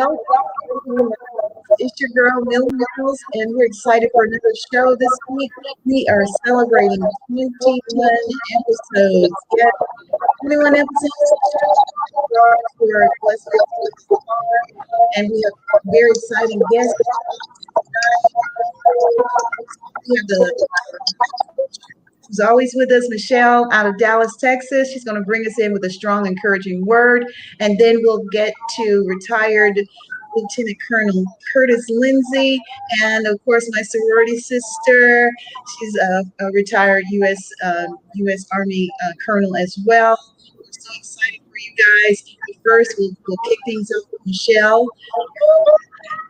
Welcome. It's your girl, Milli Mills, and we're excited for another show this week. We are celebrating 21 episodes. Yeah, 21 episodes. We are blessed and we have very exciting guests. We have who's always with us, Michelle out of Dallas, Texas. She's going to bring us in with a strong, encouraging word. And then we'll get to retired Lieutenant Colonel Curtis Lindesay. And of course, my sorority sister, she's a retired U.S. Army Colonel as well. We're so excited for you guys. But first, we'll kick things off with Michelle.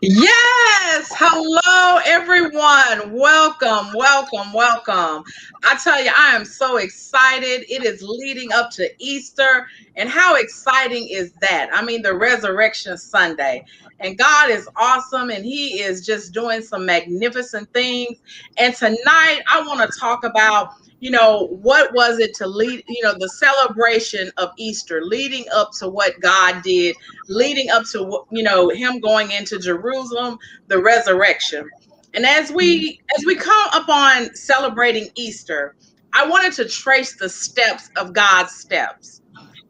Yes, hello everyone. Welcome, welcome, welcome. I tell you, I am so excited. It is leading up to Easter, and how exciting is that? I mean, the Resurrection Sunday. And God is awesome, and he is just doing some magnificent things. And tonight I want to talk about, you know, what was it to lead, you know, the celebration of Easter leading up to what God did, leading up to, you know, him going into Jerusalem, the resurrection. And as we come upon celebrating Easter, I wanted to trace the steps of God's steps.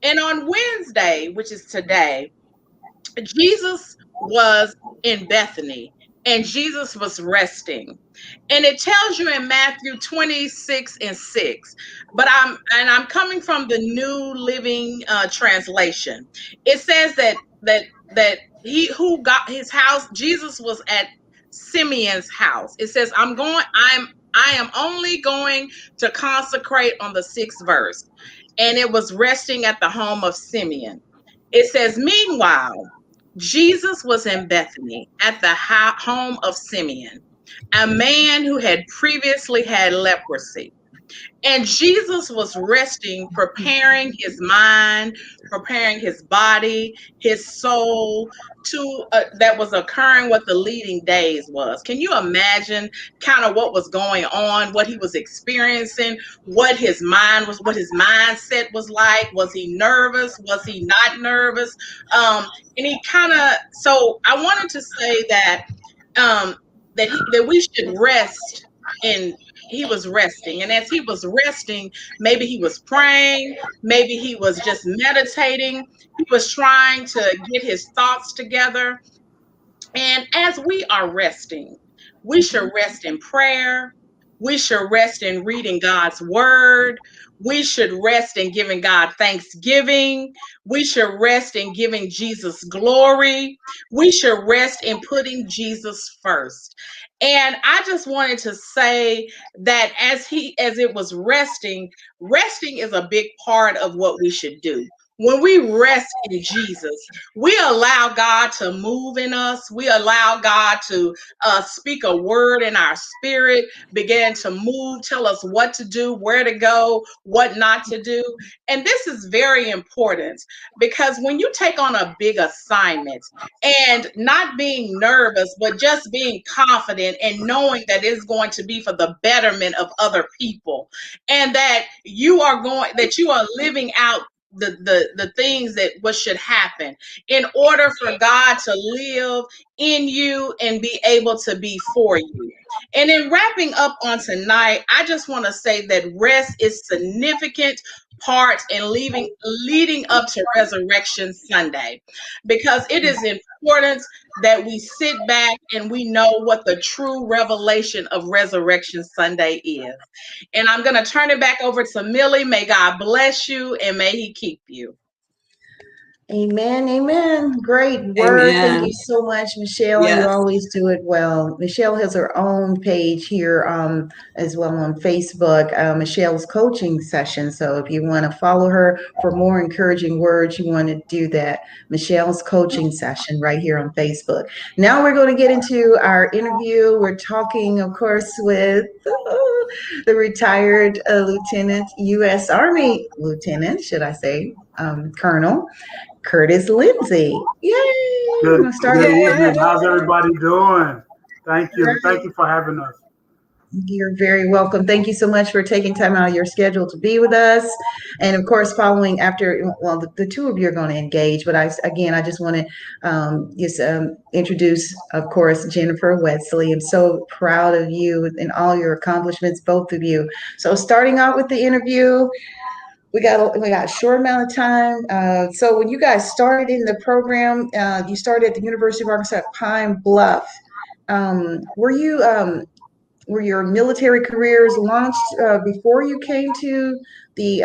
And on Wednesday, which is today, Jesus was in Bethany. And Jesus was resting. And it tells you in Matthew 26:6, but I'm coming from the New Living Translation. It says that he who got his house, Jesus was at Simeon's house. It says, I am only going to consecrate on the 6th verse. And it was resting at the home of Simeon. It says, meanwhile, Jesus was in Bethany at the home of Simeon, a man who had previously had leprosy. And Jesus was resting, preparing his mind, preparing his body, his soul to that was occurring what the leading days was. Can you imagine kind of what was going on, what he was experiencing, what his mind was, what his mindset was like? Was he nervous? Was he not nervous? And he kind of, so I wanted to say that that we should rest in. He was resting, and as he was resting, maybe he was praying, maybe he was just meditating, he was trying to get his thoughts together. And as we are resting, we should rest in prayer, we should rest in reading God's word, we should rest in giving God thanksgiving, we should rest in giving Jesus glory, we should rest in putting Jesus first. And I just wanted to say that as it was resting, resting is a big part of what we should do. When we rest in Jesus, we allow God to move in us. We allow God to speak a word in our spirit, begin to move, tell us what to do, where to go, what not to do. And this is very important because when you take on a big assignment and not being nervous, but just being confident and knowing that it's going to be for the betterment of other people and that you are living out the things that what should happen in order for God to live in you and be able to be for you. And in wrapping up on tonight, I just want to say that rest is significant part in leading up to Resurrection Sunday, because it is important that we sit back and we know what the true revelation of Resurrection Sunday is. And I'm going to turn it back over to Milli. May God bless you and may he keep you. Amen. Amen. Great word. Amen. Thank you so much, Michelle. Yes. You always do it well. Michelle has her own page here as well on Facebook, Michelle's Coaching Session. So if you want to follow her for more encouraging words, you want to do that. Michelle's Coaching Session right here on Facebook. Now we're going to get into our interview. We're talking, of course, with the retired Lieutenant, U.S. Army Lieutenant, should I say, Colonel Curtis Lindesay. Yay! Good evening. How's everybody doing? Thank you. Thank you for having us. You're very welcome. Thank you so much for taking time out of your schedule to be with us. And of course, following after, well, the two of you are going to engage, but I just want to introduce, of course, Jennifer Wesley. I'm so proud of you and all your accomplishments, both of you. So starting out with the interview, we got a short amount of time. So when you guys started in the program, you started at the University of Arkansas at Pine Bluff. Were your military careers launched before you came to the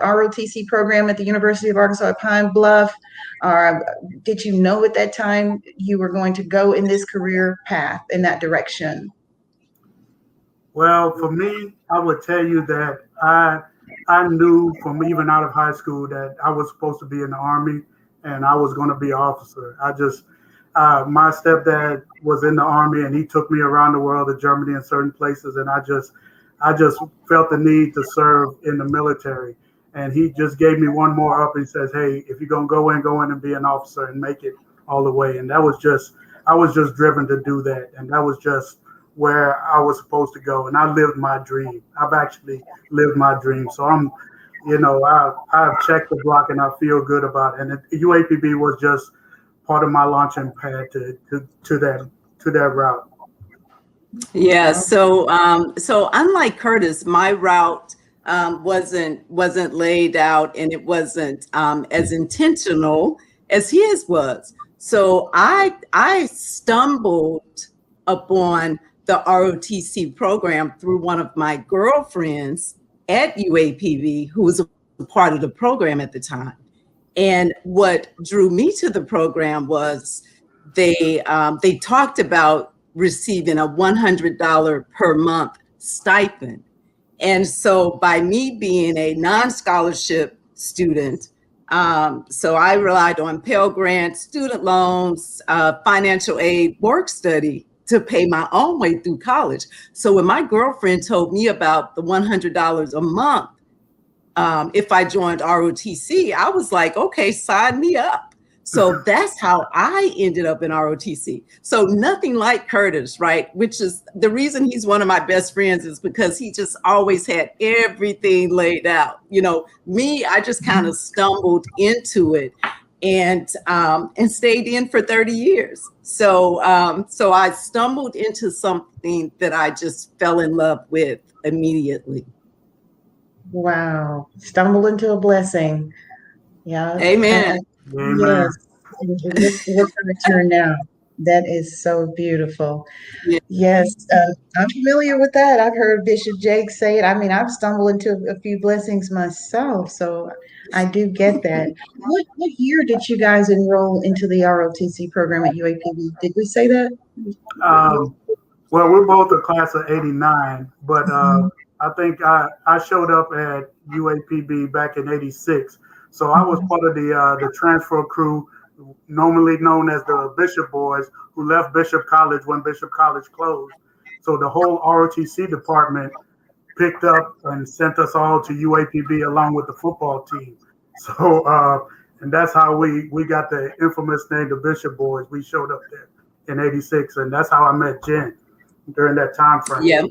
ROTC program at the University of Arkansas at Pine Bluff? Or did you know at that time you were going to go in this career path in that direction? Well, for me, I would tell you that I knew from even out of high school that I was supposed to be in the Army and I was going to be an officer. My stepdad was in the Army and he took me around the world to Germany and certain places. And I just felt the need to serve in the military. And he just gave me one more up and says, hey, if you're going to go in and be an officer and make it all the way. And that was just, I was just driven to do that. And that was just where I was supposed to go. And I lived my dream. I've actually lived my dream. So I've checked the block and I feel good about it. And UAPB was just part of my launching pad to that route. Yeah. So so unlike Curtis, my route wasn't laid out, and it wasn't as intentional as his was. So I stumbled upon the ROTC program through one of my girlfriends at UAPB, who was a part of the program at the time. And what drew me to the program was they talked about receiving a $100 per month stipend. And so by me being a non-scholarship student, so I relied on Pell Grant, student loans, financial aid, work study to pay my own way through college. So when my girlfriend told me about the $100 a month, if I joined ROTC, I was like, okay, sign me up. So that's how I ended up in ROTC. So nothing like Curtis, right? Which is the reason he's one of my best friends is because he just always had everything laid out. You know, me, I just kind of stumbled into it and stayed in for 30 years. So I stumbled into something that I just fell in love with immediately. Wow. Stumble into a blessing. Yeah. Amen. Yes. Look at the turn now. That is so beautiful. Yeah. Yes. I'm familiar with that. I've heard Bishop Jake say it. I mean, I've stumbled into a few blessings myself, so I do get that. What year did you guys enroll into the ROTC program at UAPB? Did we say that? Well, we're both a class of 89, but I think I showed up at UAPB back in 86. So I was part of the transfer crew, normally known as the Bishop Boys, who left Bishop College when Bishop College closed. So the whole ROTC department picked up and sent us all to UAPB along with the football team. So, and that's how we got the infamous name, the Bishop Boys. We showed up there in 86, and that's how I met Jen during that time frame. Yeah.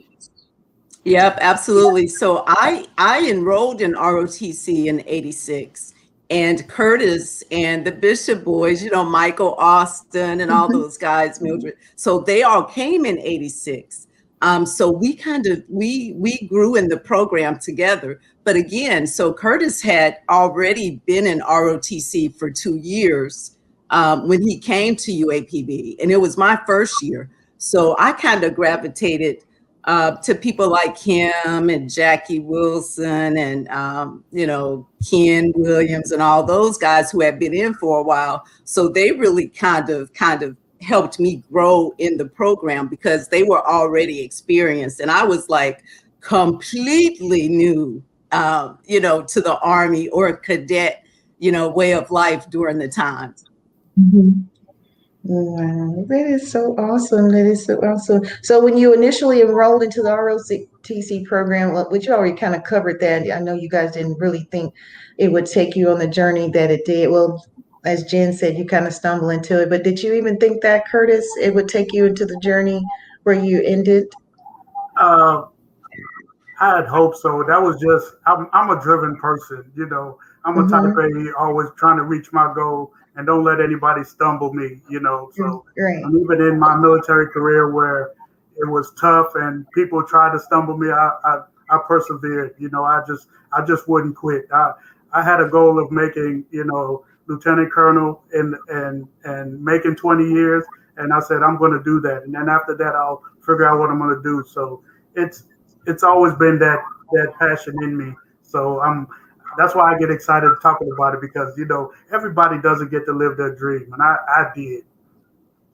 Yep, absolutely. So I enrolled in ROTC in 86, and Curtis and the Bishop Boys, you know, Michael Austin and all those guys, Mildred. So they all came in 86. So we kind of, we grew in the program together. But again, so Curtis had already been in ROTC for 2 years when he came to UAPB, and it was my first year. So I kind of gravitated to people like him and Jackie Wilson and, you know, Ken Williams and all those guys who had been in for a while. So they really kind of helped me grow in the program because they were already experienced. And I was like completely new, you know, to the Army or cadet, you know, way of life during the time. Mm-hmm. Wow, that is so awesome. That is so awesome. So when you initially enrolled into the ROTC program, which you already kind of covered that, I know you guys didn't really think it would take you on the journey that it did. Well, as Jen said, you kind of stumbled into it, but did you even think that, Curtis, it would take you into the journey where you ended? I'd hope so. That was just, I'm a driven person, you know. I'm a type A, always trying to reach my goal and don't let anybody stumble me, you know. So even in my military career where it was tough and people tried to stumble me, I persevered, you know. I just wouldn't quit. I had a goal of making, you know, Lieutenant Colonel and making 20 years. And I said, I'm going to do that. And then after that, I'll figure out what I'm going to do. So it's always been that passion in me. So that's why I get excited talking about it, because, you know, everybody doesn't get to live their dream. And I did.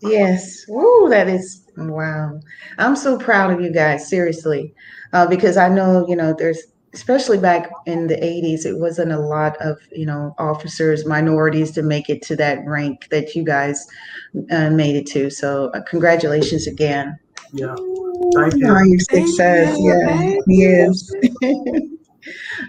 Yes. Woo, that is, wow. I'm so proud of you guys, seriously, because I know, you know, there's, especially back in the 80s, it wasn't a lot of, you know, officers, minorities to make it to that rank that you guys made it to. So congratulations again. Yeah. Thank you. On your success. Thank you. Yeah. Yes.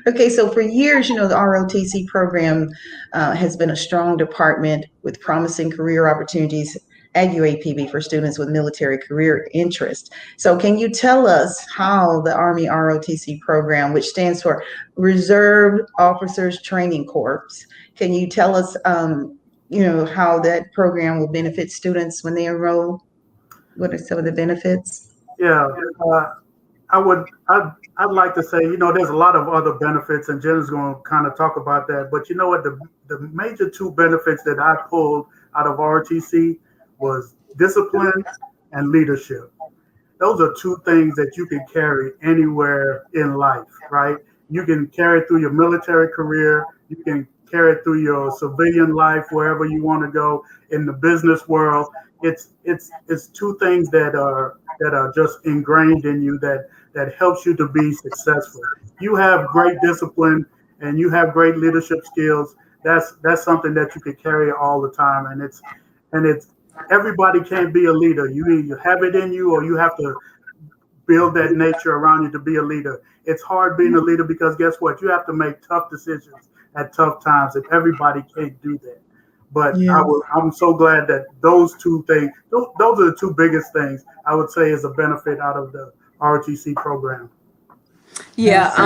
Okay. So for years, you know, the ROTC program has been a strong department with promising career opportunities at UAPB for students with military career interest. So can you tell us how the Army ROTC program, which stands for Reserve Officers Training Corps, can you tell us, you know, how that program will benefit students when they enroll? What are some of the benefits? Yeah, I'd like to say, you know, there's a lot of other benefits, and Jenna's going to kind of talk about that. But you know what, the major two benefits that I pulled out of ROTC was discipline and leadership. Those are two things that you can carry anywhere in life, right? You can carry it through your military career. You can carry it through your civilian life, wherever you want to go in the business world. It's two things that are just ingrained in you that helps you to be successful. You have great discipline and you have great leadership skills. That's something that you can carry all the time, and it's everybody can't be a leader. You either have it in you or you have to build that nature around you to be a leader. It's hard being a leader because guess what? You have to make tough decisions at tough times, and everybody can't do that. But yeah. I'm so glad that those two things, those are the two biggest things I would say is a benefit out of the ROTC program. Yeah,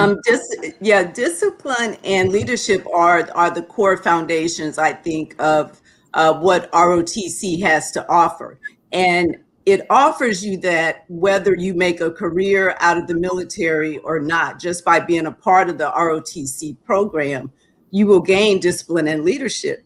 discipline and leadership are the core foundations, I think, of what ROTC has to offer. And it offers you that whether you make a career out of the military or not, just by being a part of the ROTC program, you will gain discipline and leadership.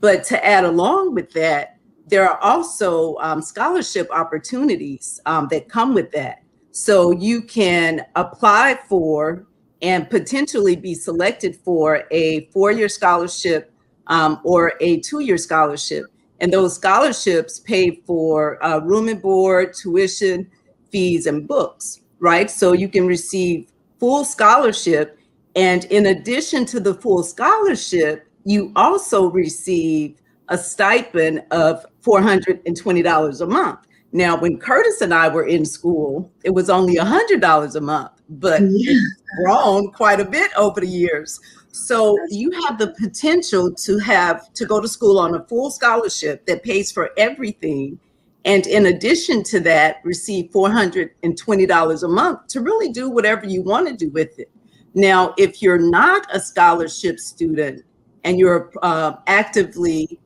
But to add along with that, there are also scholarship opportunities that come with that. So you can apply for and potentially be selected for a four-year scholarship or a two-year scholarship. And those scholarships pay for room and board, tuition, fees, and books, right? So you can receive full scholarship. And in addition to the full scholarship, you also receive a stipend of $420 a month. Now, when Curtis and I were in school, it was only $100 a month, but it's grown quite a bit over the years. So you have the potential to go to school on a full scholarship that pays for everything. And in addition to that, receive $420 a month to really do whatever you want to do with it. Now, if you're not a scholarship student and you're actively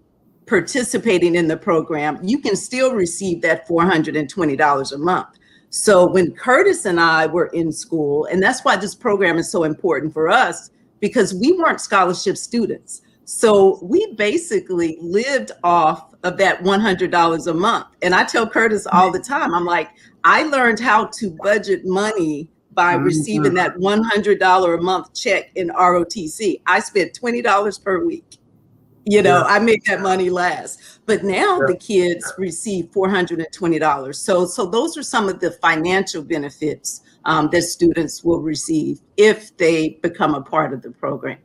participating in the program, you can still receive that $420 a month. So when Curtis and I were in school, and that's why this program is so important for us, because we weren't scholarship students. So we basically lived off of that $100 a month. And I tell Curtis all the time, I'm like, I learned how to budget money by receiving that $100 a month check in ROTC. I spent $20 per week. You know, I made that money last. But now the kids receive $420. So those are some of the financial benefits that students will receive if they become a part of the program.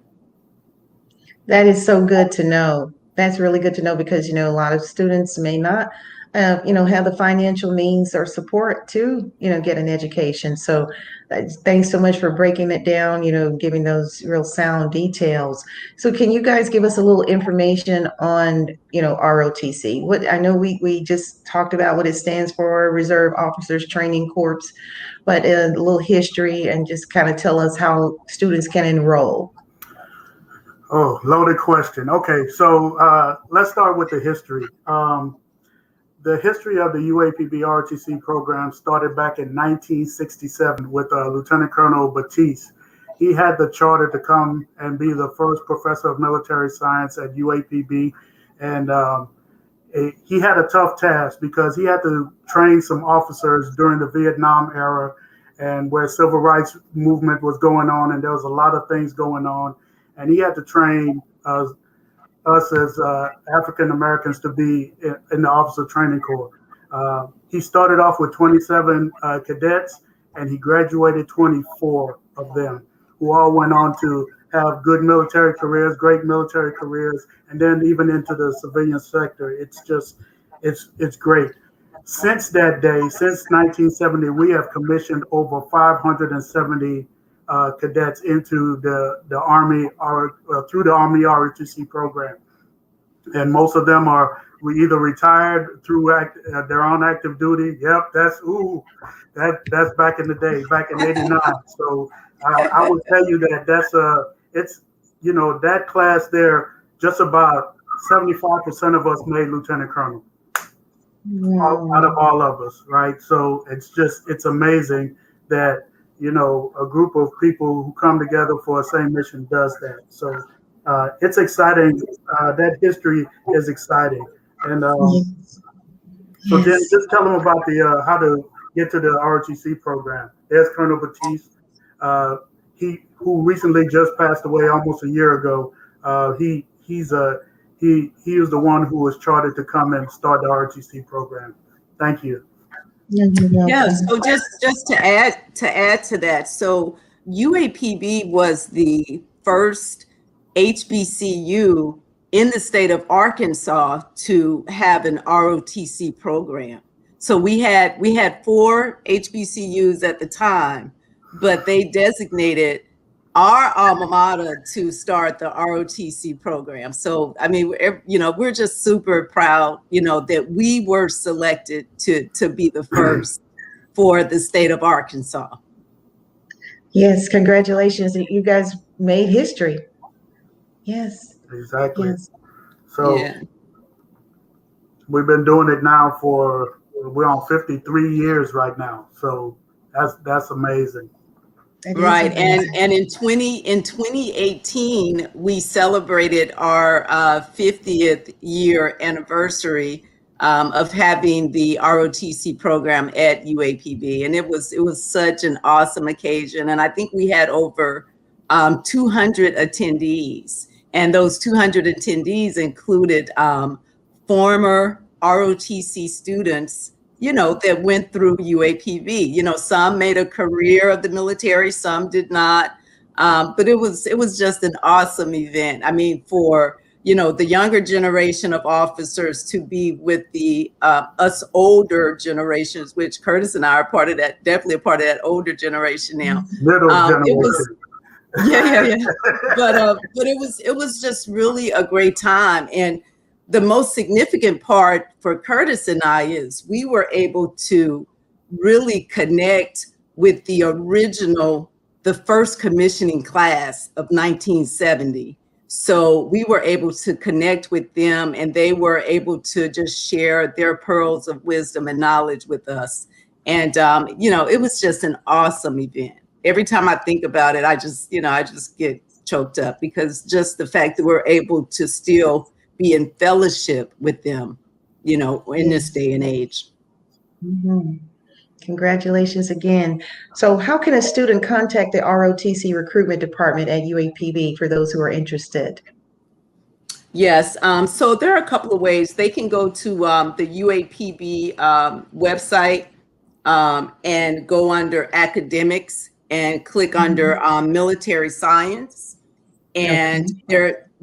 That is so good to know. That's really good to know because, you know, a lot of students may not have the financial means or support to, get an education. So thanks so much for breaking it down, giving those real sound details. So can you guys give us a little information on, ROTC? What I know we just talked about what it stands for, Reserve Officers Training Corps, but a little history and just kind of tell us how students can enroll. Oh, loaded question. Okay, so let's start with the history. The history of the UAPB ROTC program started back in 1967 with Lieutenant Colonel Batiste. He had the charter to come and be the first professor of military science at UAPB. And he had a tough task because he had to train some officers during the Vietnam era and where civil rights movement was going on, and there was a lot of things going on. And he had to train us as African-Americans to be in the Officer Training Corps. He started off with 27 cadets, and he graduated 24 of them, who all went on to have good military careers, great military careers, and then even into the civilian sector. It's just, it's great. Since that day, since 1970, we have commissioned over 570 cadets into the Army through the Army ROTC program. And most of them are either retired through their own active duty. Yep, that's back in the day, back in 89. So I would tell you that that class there, just about 75% of us made Lieutenant Colonel. Yeah. Out of all of us, right? So it's amazing that a group of people who come together for the same mission does that. So it's exciting. That history is exciting. And so just tell them about how to get to the ROTC program. There's Colonel Batiste, who recently just passed away almost a year ago. He was the one who was chartered to come and start the ROTC program. Thank you. Yeah, so just to add to that, so UAPB was the first HBCU in the state of Arkansas to have an ROTC program. So we had 4 HBCUs at the time, but they designated our alma mater to start the ROTC program. So I mean, we're just super proud, that we were selected to be the first for the state of Arkansas. Yes, congratulations! You guys made history. Yes, exactly. Yes. So we've been doing it now we're on 53 years right now. So that's amazing. Right, and in 2018 we celebrated our 50th year anniversary of having the ROTC program at UAPB, and it was such an awesome occasion. And I think we had over 200 attendees, and those 200 attendees included former ROTC students. That went through UAPB. Some made a career of the military, some did not. But it was just an awesome event. I mean, for the younger generation of officers to be with the us older generations, which Curtis and I are part of that, definitely a part of that older generation now. Little generation. Yeah. But it was just really a great time. And the most significant part for Curtis and I is we were able to really connect with the first commissioning class of 1970. So we were able to connect with them, and they were able to just share their pearls of wisdom and knowledge with us. And, it was just an awesome event. Every time I think about it, I just get choked up, because just the fact that we're able to still be in fellowship with them, in this day and age. Mm-hmm. Congratulations again. So how can a student contact the ROTC recruitment department at UAPB for those who are interested? Yes, so there are a couple of ways. They can go to the UAPB website and go under academics and click under military science. And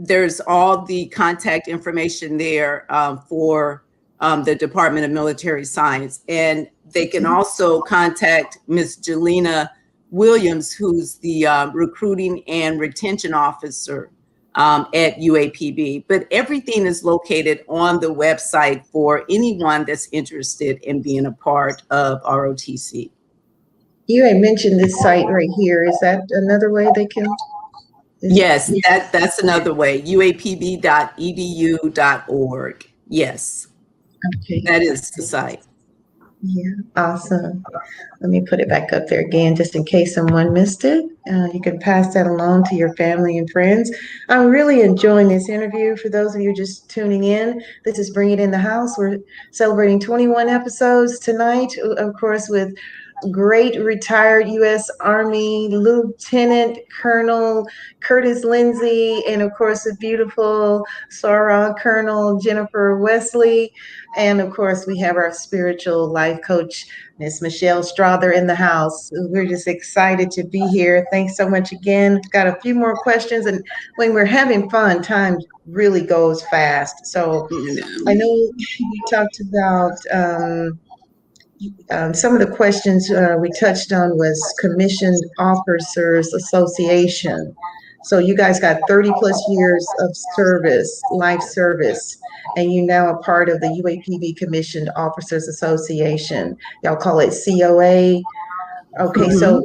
there's all the contact information there for the Department of Military Science. And they can also contact Ms. Jelena Williams, who's the recruiting and retention officer at UAPB. But everything is located on the website for anyone that's interested in being a part of ROTC. You had mentioned this site right here. Is that another way they can? Yes, that's another way, uapb.edu.org. Yes, okay. That is the site. Yeah, awesome. Let me put it back up there again, just in case someone missed it. You can pass that along to your family and friends. I'm really enjoying this interview. For those of you just tuning in, this is Bring It In the House. We're celebrating 21 episodes tonight, of course, with great retired U.S. Army Lieutenant Colonel Curtis Lindesay, and of course the beautiful Sarah Colonel Jennifer Wesley, and of course we have our spiritual life coach Miss Michelle Strawther in the house. We're just excited to be here. Thanks so much again. Got a few more questions, and when we're having fun, time really goes fast. So I know you talked about some of the questions we touched on was Commissioned Officers Association. So you guys got 30 plus years of service, life service, and you now are part of the UAPB Commissioned Officers Association. Y'all call it COA. Okay, so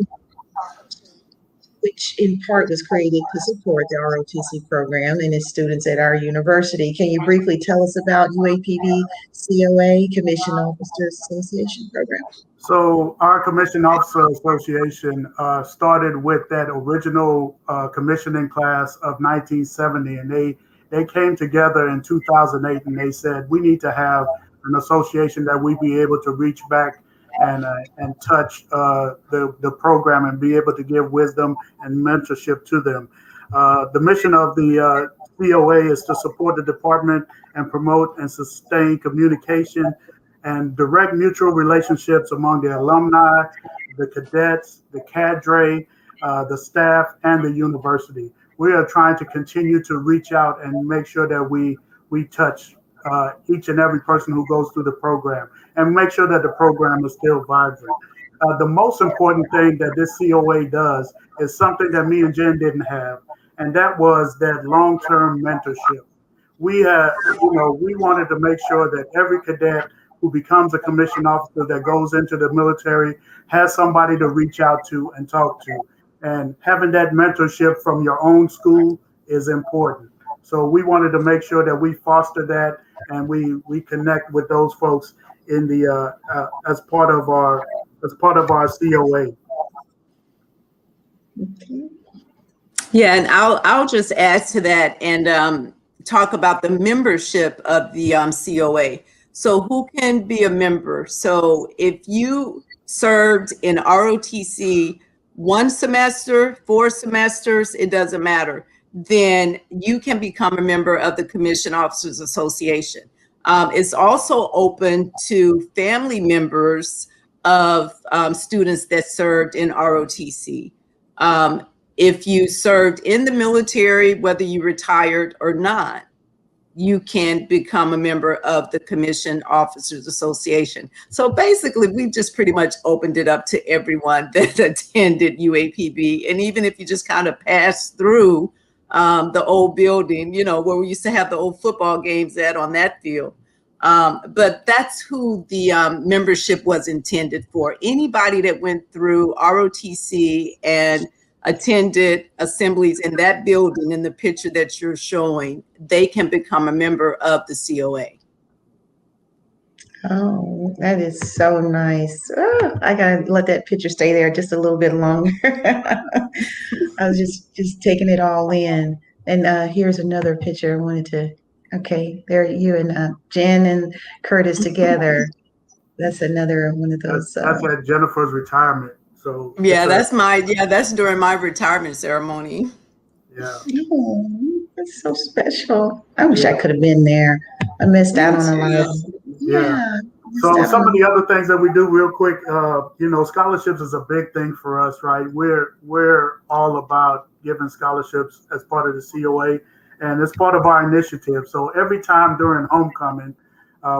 which in part was created to support the ROTC program and its students at our university. Can you briefly tell us about UAPB COA, Commissioned Officers Association program? So our Commissioned Officer Association started with that original commissioning class of 1970, and they came together in 2008, and they said, we need to have an association that we be able to reach back and touch the program and be able to give wisdom and mentorship to them. The mission of the COA is to support the department and promote and sustain communication and direct mutual relationships among the alumni, the cadets, the cadre, the staff, and the university. We are trying to continue to reach out and make sure that we touch each and every person who goes through the program and make sure that the program is still vibrant. The most important thing that this COA does is something that me and Jen didn't have, and that was that long-term mentorship. We wanted to make sure that every cadet who becomes a commissioned officer that goes into the military has somebody to reach out to and talk to, and having that mentorship from your own school is important. So we wanted to make sure that we foster that and we connect with those folks in the as part of our COA. Yeah, and I'll just add to that and talk about the membership of the COA. So who can be a member? So if you served in ROTC one semester, 4 semesters, it doesn't matter, then you can become a member of the Commissioned Officers Association. It's also open to family members of students that served in ROTC. If you served in the military, whether you retired or not, you can become a member of the Commissioned Officers Association. So basically, we've just pretty much opened it up to everyone that attended UAPB. And even if you just kind of passed through the old building, where we used to have the old football games at on that field. But that's who the membership was intended for. Anybody that went through ROTC and attended assemblies in that building in the picture that you're showing, they can become a member of the COA. Oh, that is so nice. Oh, I gotta let that picture stay there just a little bit longer. I was just taking it all in. And here's another picture I wanted to, okay, there you and Jen and Curtis together. That's another one of those. That's at Jennifer's retirement. So yeah, that's during my retirement ceremony. Yeah. Oh, that's so special. I wish I could have been there. I missed out on a lot. Yeah. So some of the other things that we do real quick, scholarships is a big thing for us, right? We're all about giving scholarships as part of the COA, and it's part of our initiative. So every time during homecoming,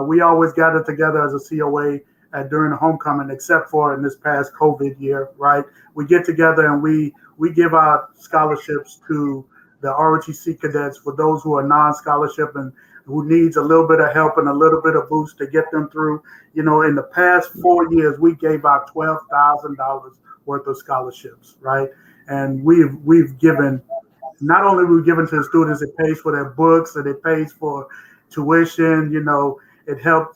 We always gather together as a COA during the homecoming, except for in this past COVID year, right? We get together and we give out scholarships to the ROTC cadets for those who are non-scholarship and who needs a little bit of help and a little bit of boost to get them through. You know, in the past 4 years, we gave out $12,000 worth of scholarships, right? And we've given, not only we've given to the students, it pays for their books and it pays for tuition, you know, it helps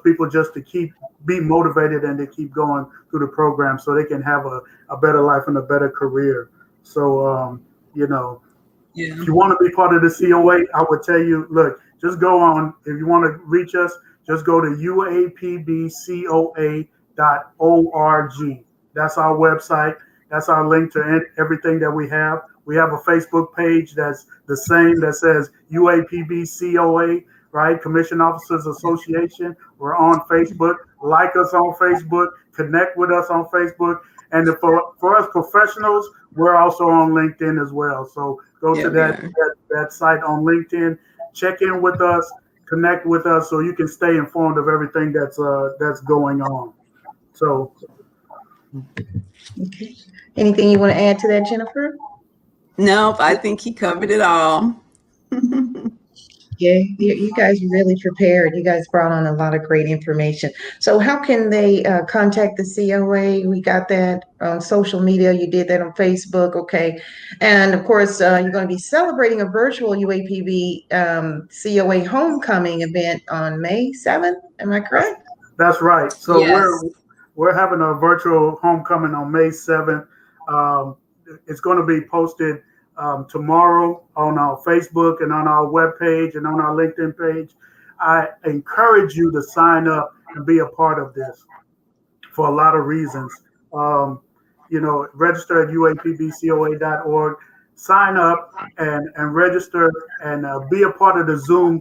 people just to be motivated and to keep going through the program so they can have a better life and a better career. So, you know, yeah. If you want to be part of the COA, I would tell you, look, just go on. If you want to reach us, just go to uapbcoa.org. That's our website. That's our link to everything that we have. We have a Facebook page that's the same that says UAPBCOA, right? Commission Officers Association. We're on Facebook. Like us on Facebook. Connect with us on Facebook. And for us professionals, we're also on LinkedIn as well. So go to that site on LinkedIn. Check in with us, connect with us, so you can stay informed of everything that's going on. So, okay. Anything you want to add to that, Jennifer? No, I think he covered it all. Yeah, you guys really prepared. You guys brought on a lot of great information. So how can they contact the COA? We got that on social media. You did that on Facebook. Okay. And of course, you're going to be celebrating a virtual UAPB COA homecoming event on May 7th. Am I correct? That's right. So yes. We're having a virtual homecoming on May 7th. It's going to be posted tomorrow on our Facebook and on our webpage and on our LinkedIn page. I encourage you to sign up and be a part of this for a lot of reasons. You know, register at uapbcoa.org, sign up and register and be a part of the Zoom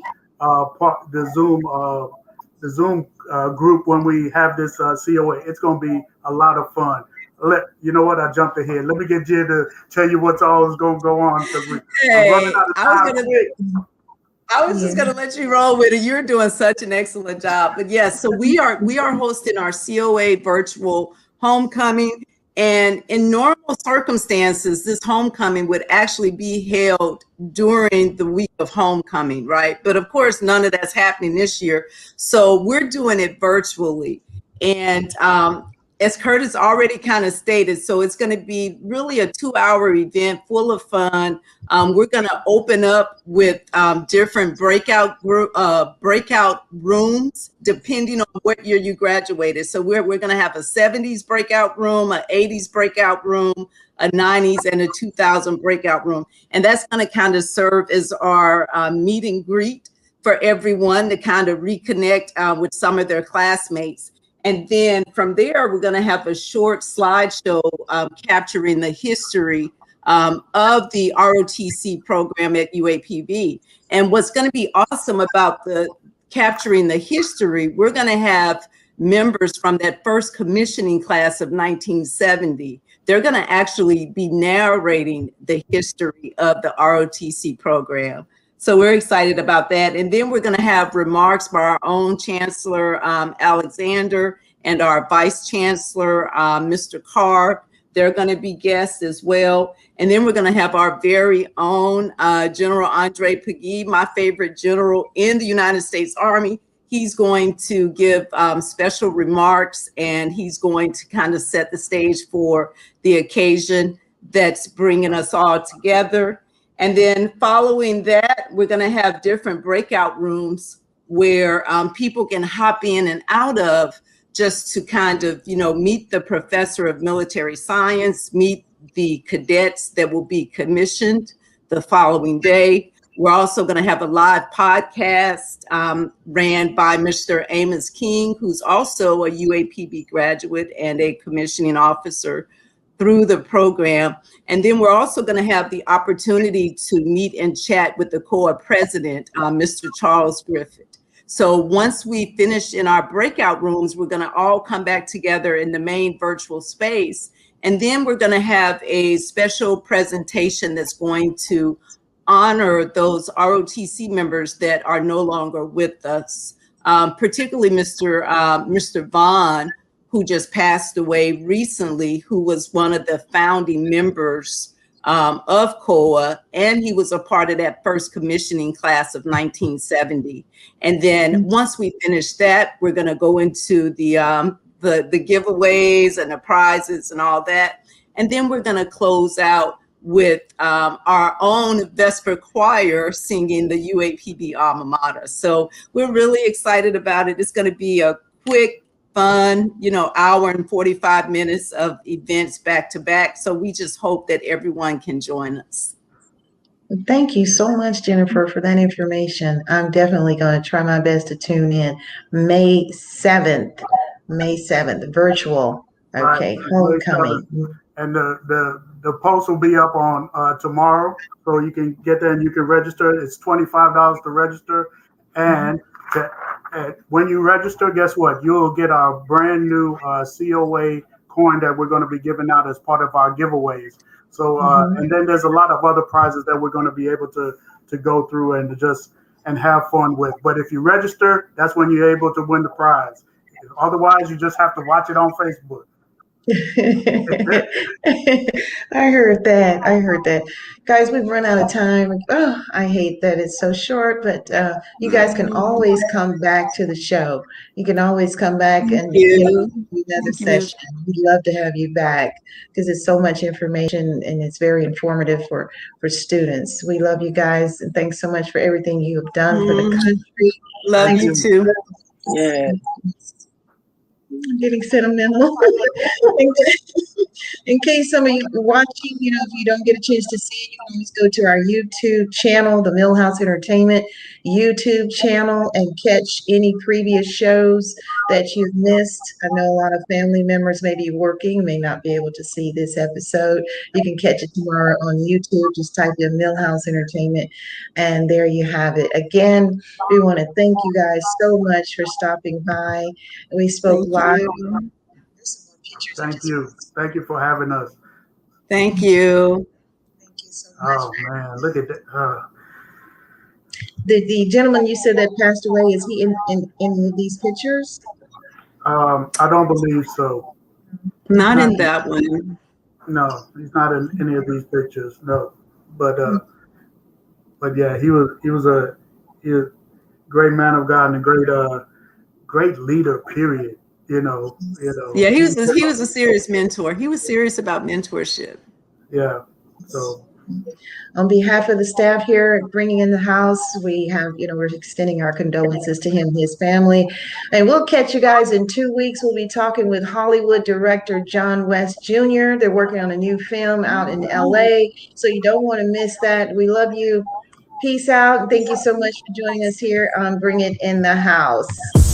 group when we have this COA. It's going to be a lot of fun. You know what? I jumped ahead. Let me get Jen to tell you what's all is going to go on. I was just going to let you roll with it. You're doing such an excellent job. But yes, so we are hosting our COA virtual homecoming, and in normal circumstances, this homecoming would actually be held during the week of homecoming, right? But of course, none of that's happening this year. So we're doing it virtually, and as Curtis already kind of stated, so it's going to be really a 2-hour event full of fun. We're going to open up with different breakout rooms, depending on what year you graduated. So we're going to have a 70s breakout room, an 80s breakout room, a 90s and a 2000 breakout room. And that's going to kind of serve as our meet and greet for everyone to kind of reconnect with some of their classmates. And then from there, we're going to have a short slideshow capturing the history of the ROTC program at UAPB. And what's going to be awesome about the capturing the history, we're going to have members from that first commissioning class of 1970. They're going to actually be narrating the history of the ROTC program. So we're excited about that. And then we're going to have remarks by our own chancellor, Alexander, and our vice chancellor, Mr. Carr. They're going to be guests as well. And then we're going to have our very own General Andre Peggy, my favorite general in the United States Army. He's going to give special remarks, and he's going to kind of set the stage for the occasion that's bringing us all together. And then following that, we're going to have different breakout rooms where people can hop in and out of just to kind of, you know, meet the professor of military science, meet the cadets that will be commissioned the following day. We're also going to have a live podcast ran by Mr. Amos King, who's also a UAPB graduate and a commissioning officer through the program. And then we're also going to have the opportunity to meet and chat with the COA president, Mr. Charles Griffith. So once we finish in our breakout rooms, we're going to all come back together in the main virtual space. And then we're going to have a special presentation that's going to honor those ROTC members that are no longer with us. particularly Mr. Vaughn, who just passed away recently, who was one of the founding members of COA, and he was a part of that first commissioning class of 1970. And then once we finish that, we're going to go into the giveaways and the prizes and all that. And then we're going to close out with our own Vesper choir singing the UAPB alma mater. So we're really excited about it. It's going to be a quick, fun, you know, hour and 45 minutes of events back to back. So we just hope that everyone can join us. Thank you so much, Jennifer, for that information. I'm definitely going to try my best to tune in. May 7th, virtual. Okay, homecoming. And the post will be up on tomorrow, so you can get there and you can register. It's $25 to register, and when you register, guess what? You'll get our brand new COA coin that we're going to be giving out as part of our giveaways. So, and then there's a lot of other prizes that we're going to be able to go through and to just and have fun with. But if you register, that's when you're able to win the prize. Otherwise, you just have to watch it on Facebook. I heard that. Guys, we've run out of time. Oh, I hate that it's so short, but you guys can always come back to the show. You can always come back and do another session. We'd love to have you back because it's so much information and it's very informative for students. We love you guys, and thanks so much for everything you have done for the country. Love you too. Yeah. I'm getting sentimental. In case some of you are watching, you know, if you don't get a chance to see it, you can always go to our YouTube channel, the Millhouse Entertainment YouTube channel, and catch any previous shows that you've missed. I know a lot of family members may be working, may not be able to see this episode. You can catch it tomorrow on YouTube. Just type in Millhouse Entertainment, and there you have it. Again, we want to thank you guys so much for stopping by. We spoke live. Thank you. Thank you for having us. Thank you. Thank you so much. Oh, man, look at that. The gentleman you said that passed away, is he in these pictures? I don't believe so. Not in that one. No, he's not in any of these pictures. No, but yeah, he was a great man of God and a great leader. Period. You know. Yeah, he was a serious mentor. He was serious about mentorship. Yeah. So on behalf of the staff here at Bringing in the House, we have, you know, we're extending our condolences to him and his family. And we'll catch you guys in 2 weeks. We'll be talking with Hollywood director John West Jr. They're working on a new film out in LA. So you don't want to miss that. We love you. Peace out. Thank you so much for joining us here on Bring It in the House.